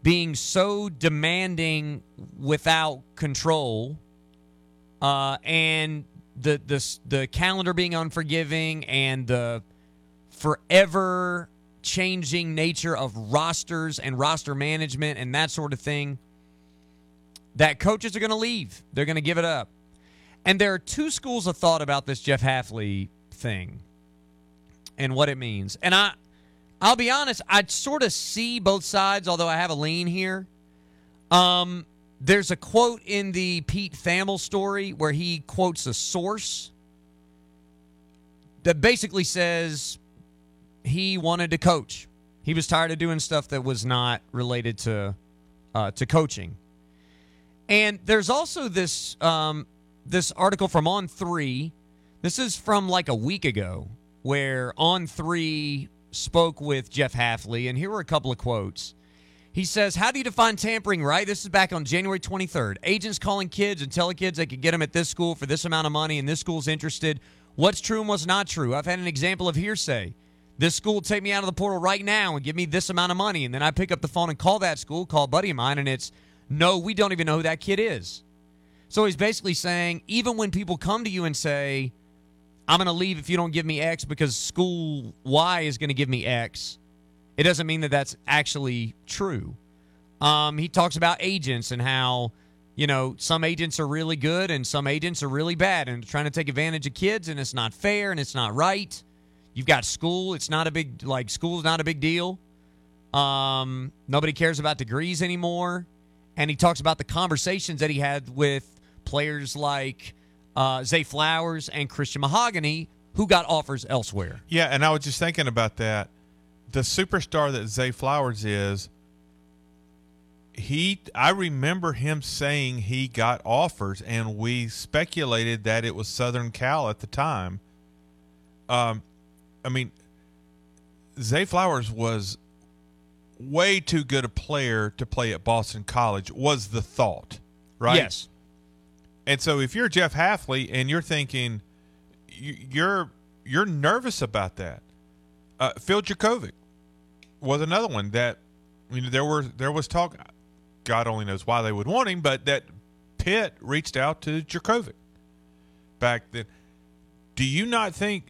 being so demanding without control, uh, and the the the calendar being unforgiving and the forever changing nature of rosters and roster management and that sort of thing, that coaches are going to leave. They're going to give it up. And there are two schools of thought about this Jeff Hafley thing and what it means. And I, I'll be honest, I sort of see both sides, although I have a lean here. Um, there's a quote in the Pete Thamel story where he quotes a source that basically says he wanted to coach. He was tired of doing stuff that was not related to uh, to coaching. And there's also this... Um, This article from On three, this is from like a week ago, where On three spoke with Jeff Hafley, and here were a couple of quotes. He says, how do you define tampering, right? This is back on January twenty-third. Agents calling kids and telling kids they could get them at this school for this amount of money, and this school's interested. What's true and what's not true? I've had an example of hearsay. This school will take me out of the portal right now and give me this amount of money, and then I pick up the phone and call that school, call a buddy of mine, and it's, no, we don't even know who that kid is. So he's basically saying, even when people come to you and say, I'm going to leave if you don't give me X because school Y is going to give me X, it doesn't mean that that's actually true. Um, he talks about agents and how, you know, some agents are really good and some agents are really bad and trying to take advantage of kids, and it's not fair and it's not right. You've got school. It's not a big, like, school's not a big deal. Um, nobody cares about degrees anymore. And he talks about the conversations that he had with players like uh, Zay Flowers and Christian Mahogany, who got offers elsewhere. Yeah, and I was just thinking about that. The superstar that Zay Flowers is, he I remember him saying he got offers, and we speculated that it was Southern Cal at the time. Um, I mean, Zay Flowers was way too good a player to play at Boston College, was the thought, right? Yes. And so if you're Jeff Hafley and you're thinking you're you're nervous about that. Uh, Phil Djokovic was another one that, you know, there were there was talk. God only knows why they would want him, but that Pitt reached out to Djokovic back then. Do you not think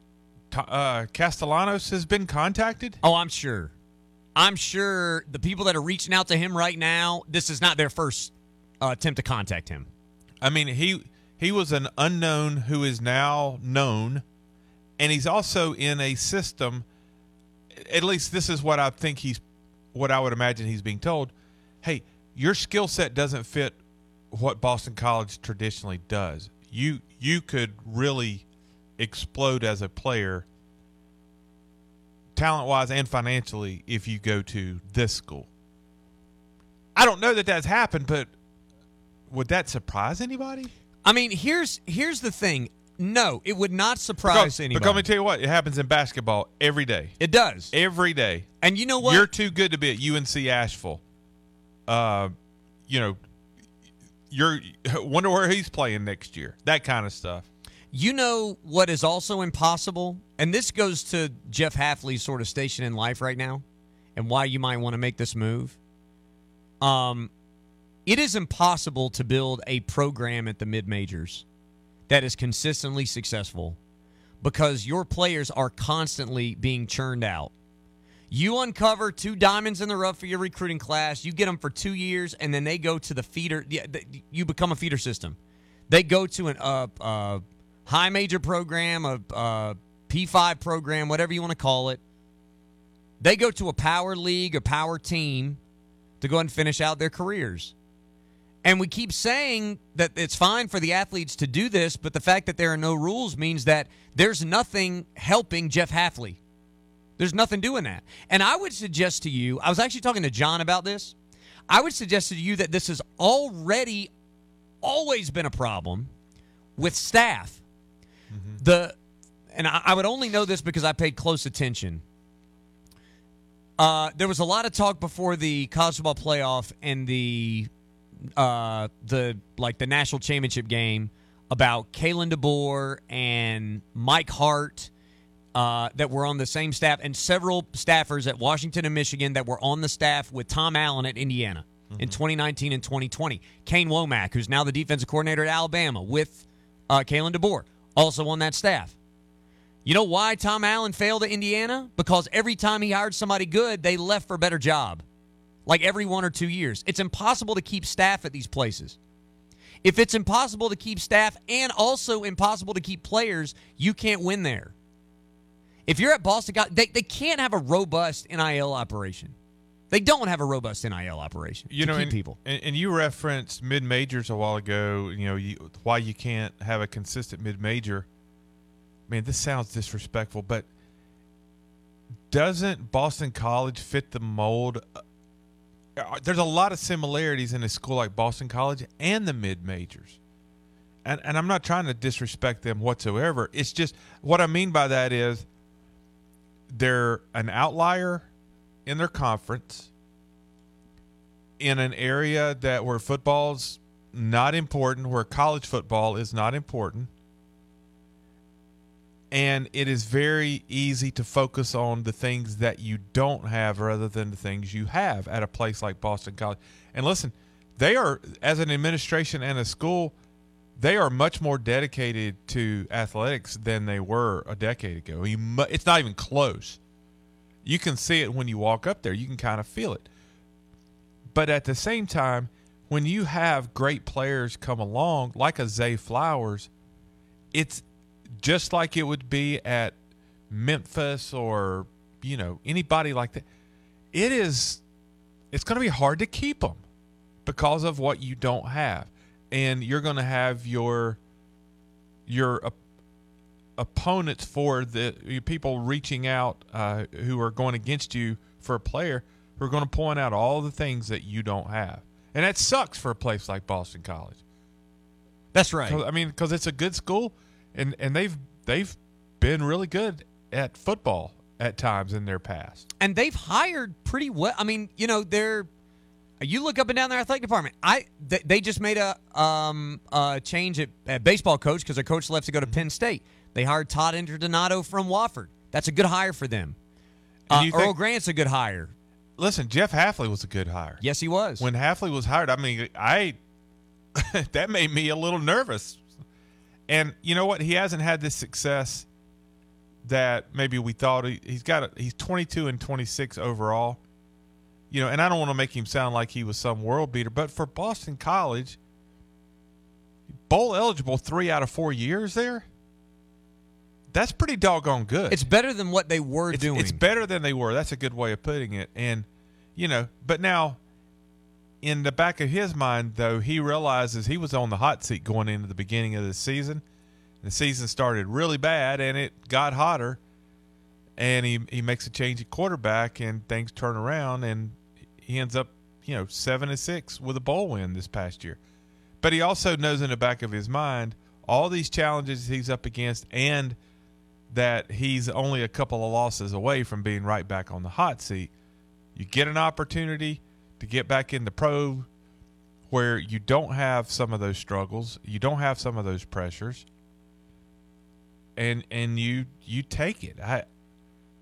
uh, Castellanos has been contacted? Oh, I'm sure. I'm sure the people that are reaching out to him right now, this is not their first uh, attempt to contact him. I mean, he he was an unknown who is now known, and he's also in a system. At least this is what I think he's, what I would imagine he's being told. Hey, your skill set doesn't fit what Boston College traditionally does. You you could really explode as a player, talent-wise and financially, if you go to this school. I don't know that that's happened, but would that surprise anybody? I mean, here's here's the thing. No, it would not surprise because, anybody. Because let me tell you what, it happens in basketball every day. It does. Every day. And you know what? You're too good to be at U N C Asheville. Uh, you know, you're wonder where he's playing next year. That kind of stuff. You know what is also impossible? And this goes to Jeff Hafley's sort of station in life right now and why you might want to make this move. Um, it is impossible to build a program at the mid-majors that is consistently successful because your players are constantly being churned out. You uncover two diamonds in the rough for your recruiting class, you get them for two years, and then they go to the feeder. You become a feeder system. They go to an uh, uh, high major program, a uh, P five program, whatever you want to call it. They go to a power league, a power team to go ahead and finish out their careers. And we keep saying that it's fine for the athletes to do this, but the fact that there are no rules means that there's nothing helping Jeff Hafley. There's nothing doing that. And I would suggest to you, I was actually talking to John about this, I would suggest to you that this has already always been a problem with staff. Mm-hmm. The and I, I would only know this because I paid close attention. Uh, there was a lot of talk before the college football playoff and the uh, the like the national championship game about Kalen DeBoer and Mike Hart uh, that were on the same staff, and several staffers at Washington and Michigan that were on the staff with Tom Allen at Indiana mm-hmm. in twenty nineteen and twenty twenty. Kane Womack, who's now the defensive coordinator at Alabama, with uh, Kalen DeBoer. Also on that staff. You know why Tom Allen failed at Indiana? Because every time he hired somebody good, they left for a better job. Like every one or two years. It's impossible to keep staff at these places. If it's impossible to keep staff and also impossible to keep players, you can't win there. If you're at Boston, they, they can't have a robust N I L operation. They don't have a robust N I L operation. You to know, keep and, people. And you referenced mid-majors a while ago. You know you, why you can't have a consistent mid-major. Man, this sounds disrespectful, but doesn't Boston College fit the mold? There's a lot of similarities in a school like Boston College and the mid-majors, and and I'm not trying to disrespect them whatsoever. It's just what I mean by that is they're an outlier in their conference, in an area that where football's not important, where college football is not important, and it is very easy to focus on the things that you don't have rather than the things you have at a place like Boston College. And listen, they are, as an administration and a school, they are much more dedicated to athletics than they were a decade ago. It's not even close. You can see it when you walk up there. You can kind of feel it. But at the same time, when you have great players come along, like a Zay Flowers, it's just like it would be at Memphis or, you know, anybody like that. It is, it's going to be hard to keep them because of what you don't have. And you're going to have your, your opponents. opponents for the people reaching out uh, who are going against you for a player who are going to point out all the things that you don't have. And that sucks for a place like Boston College. That's right. I mean, because it's a good school, and, and they've they've been really good at football at times in their past. And they've hired pretty well. I mean, you know, they're you look up and down their athletic department. I They, they just made a, um, a change at, at baseball coach because their coach left to go to Penn State. They hired Todd Interdonato from Wofford. That's a good hire for them. Uh, Earl think, Grant's a good hire. Listen, Jeff Hafley was a good hire. Yes, he was. When Hafley was hired, I mean, I that made me a little nervous. And you know what? He hasn't had this success that maybe we thought. He, he's got. A, he's twenty-two and twenty-six overall. You know, and I don't want to make him sound like he was some world beater, but for Boston College, bowl eligible three out of four years there. That's pretty doggone good. It's better than what they were it's, doing. It's better than they were. That's a good way of putting it. And, you know, but now in the back of his mind, though, he realizes he was on the hot seat going into the beginning of the season. The season started really bad, and it got hotter. And he, he makes a change at quarterback, and things turn around, and he ends up, you know, seven and six with a bowl win this past year. But he also knows in the back of his mind all these challenges he's up against and that he's only a couple of losses away from being right back on the hot seat. You get an opportunity to get back in the pro where you don't have some of those struggles, you don't have some of those pressures, and and you you take it. I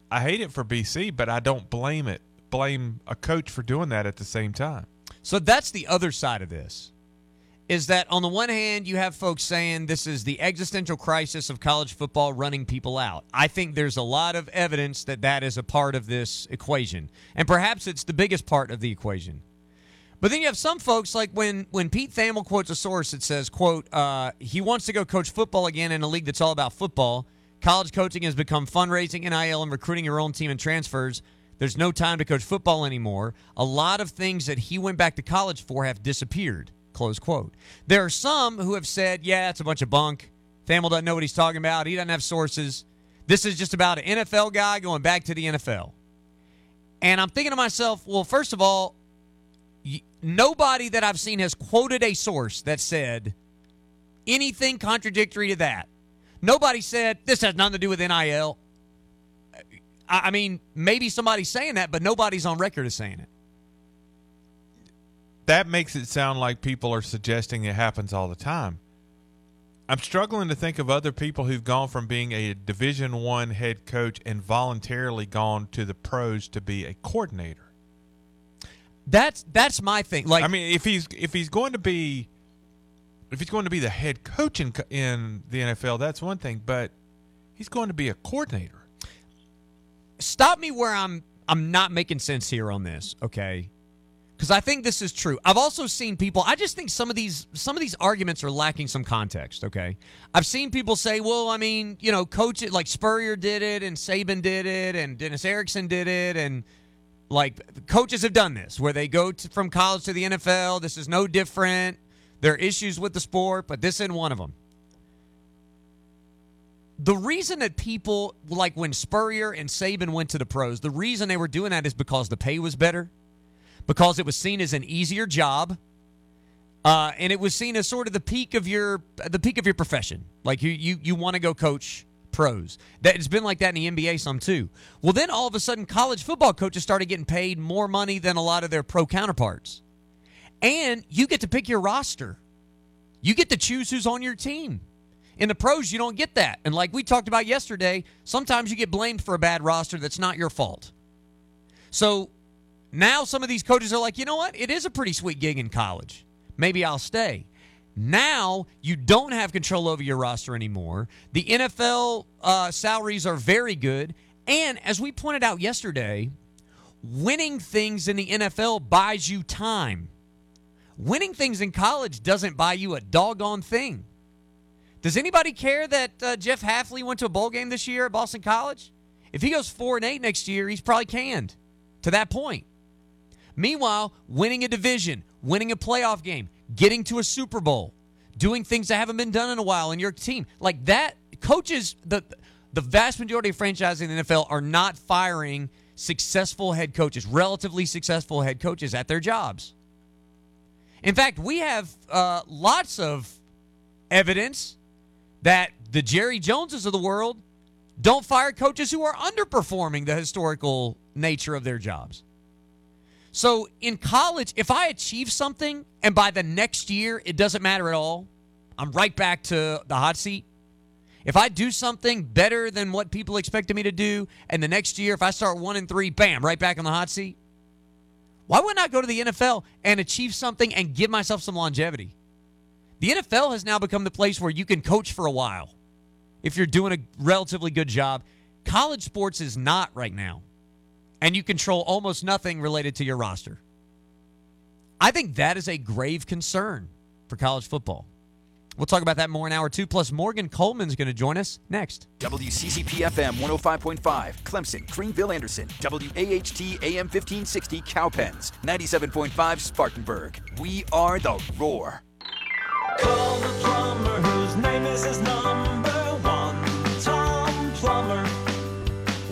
I hate it for B C, but I don't blame it. Blame a coach for doing that at the same time. So that's the other side of this. Is that on the one hand, you have folks saying this is the existential crisis of college football running people out. I think there's a lot of evidence that that is a part of this equation. And perhaps it's the biggest part of the equation. But then you have some folks, like when, when Pete Thamel quotes a source that says, quote, uh, he wants to go coach football again in a league that's all about football. College coaching has become fundraising, N I L, and recruiting your own team and transfers. There's no time to coach football anymore. A lot of things that he went back to college for have disappeared. Close quote. There are some who have said, yeah, it's a bunch of bunk. Thamel doesn't know what he's talking about. He doesn't have sources. This is just about an N F L guy going back to the N F L. And I'm thinking to myself, well, first of all, nobody that I've seen has quoted a source that said anything contradictory to that. Nobody said, this has nothing to do with N I L. I mean, maybe somebody's saying that, but nobody's on record as saying it. That makes it sound like people are suggesting it happens all the time. I'm struggling to think of other people who've gone from being a Division One head coach and voluntarily gone to the pros to be a coordinator. That's that's my thing. Like, I mean, if he's if he's going to be if he's going to be the head coach in, in the N F L, that's one thing. But he's going to be a coordinator. Stop me where I'm I'm not making sense here on this. Okay. Because I think this is true. I've also seen people, I just think some of these some of these arguments are lacking some context, okay? I've seen people say, well, I mean, you know, coach it, like Spurrier did it, and Saban did it, and Dennis Erickson did it, and, like, coaches have done this, where they go to, from college to the N F L. This is no different. There are issues with the sport, but this isn't one of them. The reason that people, like when Spurrier and Saban went to the pros, the reason they were doing that is because the pay was better. Because it was seen as an easier job, uh, and it was seen as sort of the peak of your the peak of your profession. Like you you you want to go coach pros. That it's been like that in the N B A some too. Well, then all of a sudden, college football coaches started getting paid more money than a lot of their pro counterparts, and you get to pick your roster. You get to choose who's on your team. In the pros, you don't get that. And like we talked about yesterday, sometimes you get blamed for a bad roster that's not your fault. So. Now some of these coaches are like, you know what? It is a pretty sweet gig in college. Maybe I'll stay. Now you don't have control over your roster anymore. The N F L uh, salaries are very good. And as we pointed out yesterday, winning things in the N F L buys you time. Winning things in college doesn't buy you a doggone thing. Does anybody care that uh, Jeff Hafley went to a bowl game this year at Boston College? If he goes four and eight next year, he's probably canned to that point. Meanwhile, winning a division, winning a playoff game, getting to a Super Bowl, doing things that haven't been done in a while in your team. Like that, coaches, the the vast majority of franchises in the N F L are not firing successful head coaches, relatively successful head coaches at their jobs. In fact, we have uh, lots of evidence that the Jerry Joneses of the world don't fire coaches who are underperforming the historical nature of their jobs. So in college, if I achieve something and by the next year it doesn't matter at all, I'm right back to the hot seat. If I do something better than what people expected me to do, and the next year, if I start one and three, bam, right back on the hot seat, why would I not go to the N F L and achieve something and give myself some longevity? The N F L has now become the place where you can coach for a while if you're doing a relatively good job. College sports is not right now, and you control almost nothing related to your roster. I think that is a grave concern for college football. We'll talk about that more in hour two, plus Morgan Coleman's going to join us next. W C C P F M one oh five point five, Clemson, Greenville, Anderson. W A H T A M fifteen sixty, Cowpens. ninety-seven point five, Spartanburg. We are the Roar. Call the plumber whose name is his number one, Tom Plumber.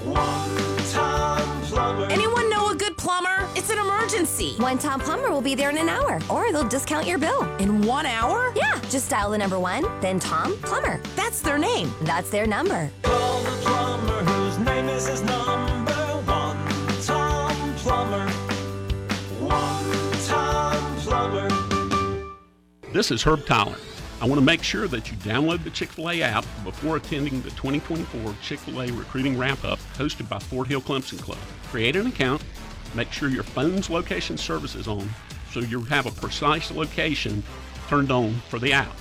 One Tom Plumber. Anyone know a good plumber? It's an emergency. One Tom Plumber will be there in an hour, or they'll discount your bill. In one hour? Yeah, just dial the number one, then Tom Plumber. That's their name. That's their number. Call the plumber whose name is his number one, Tom Plumber. One Tom Plumber. This is Herb Tyler. I want to make sure that you download the Chick-fil-A app before attending the twenty twenty-four Chick-fil-A Recruiting Wrap-Up hosted by Fort Hill Clemson Club. Create an account, make sure your phone's location service is on so you have a precise location turned on for the app.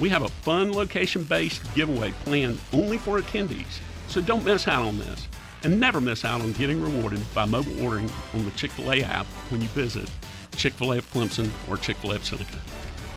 We have a fun location-based giveaway planned only for attendees, so don't miss out on this. And never miss out on getting rewarded by mobile ordering on the Chick-fil-A app when you visit Chick-fil-A of Clemson or Chick-fil-A of Seneca.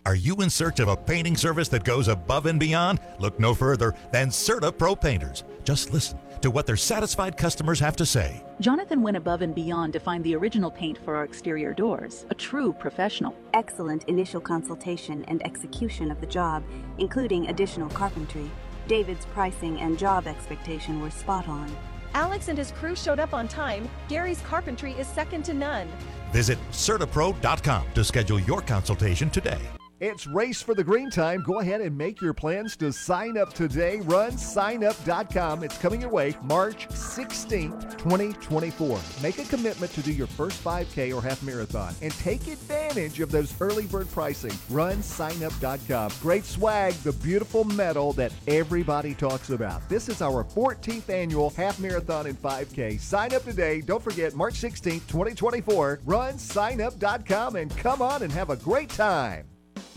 Are you in search of a painting service that goes above and beyond? Look no further than Serta Pro Painters. Just listen to what their satisfied customers have to say. Jonathan went above and beyond to find the original paint for our exterior doors. A true professional. Excellent initial consultation and execution of the job, including additional carpentry. David's pricing and job expectation were spot on. Alex and his crew showed up on time. Gary's carpentry is second to none. Visit Serta Pro dot com to schedule your consultation today. It's Race for the Green Time. Go ahead and make your plans to sign up today. Run sign up dot com. It's coming your way March sixteenth, twenty twenty-four. Make a commitment to do your first five K or half marathon and take advantage of those early bird pricing. Run sign up dot com. Great swag, the beautiful medal that everybody talks about. This is our fourteenth annual half marathon and five K. Sign up today. Don't forget March sixteenth, twenty twenty-four. Run sign up dot com and come on and have a great time.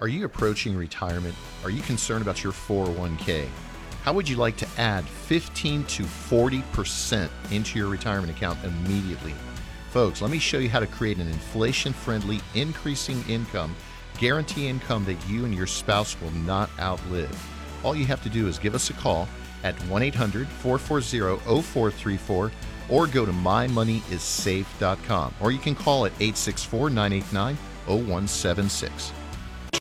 Are you approaching retirement? Are you concerned about your four oh one k? How would you like to add fifteen to forty percent into your retirement account immediately? Folks, let me show you how to create an inflation-friendly, increasing income, guarantee income that you and your spouse will not outlive. All you have to do is give us a call at one eight hundred, four four zero, zero four three four or go to my money is safe dot com, or you can call at eight six four, nine eight nine, zero one seven six.